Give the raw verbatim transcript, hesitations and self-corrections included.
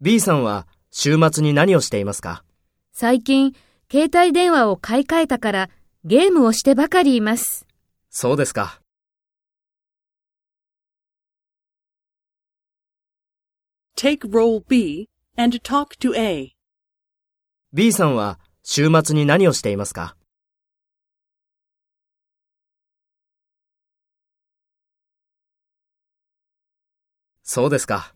B さんは週末に何をしていますか？最近、携帯電話を買い替えたからゲームをしてばかりいます。そうですか。Take role B and talk to A. B さんは週末に何をしていますか？そうですか。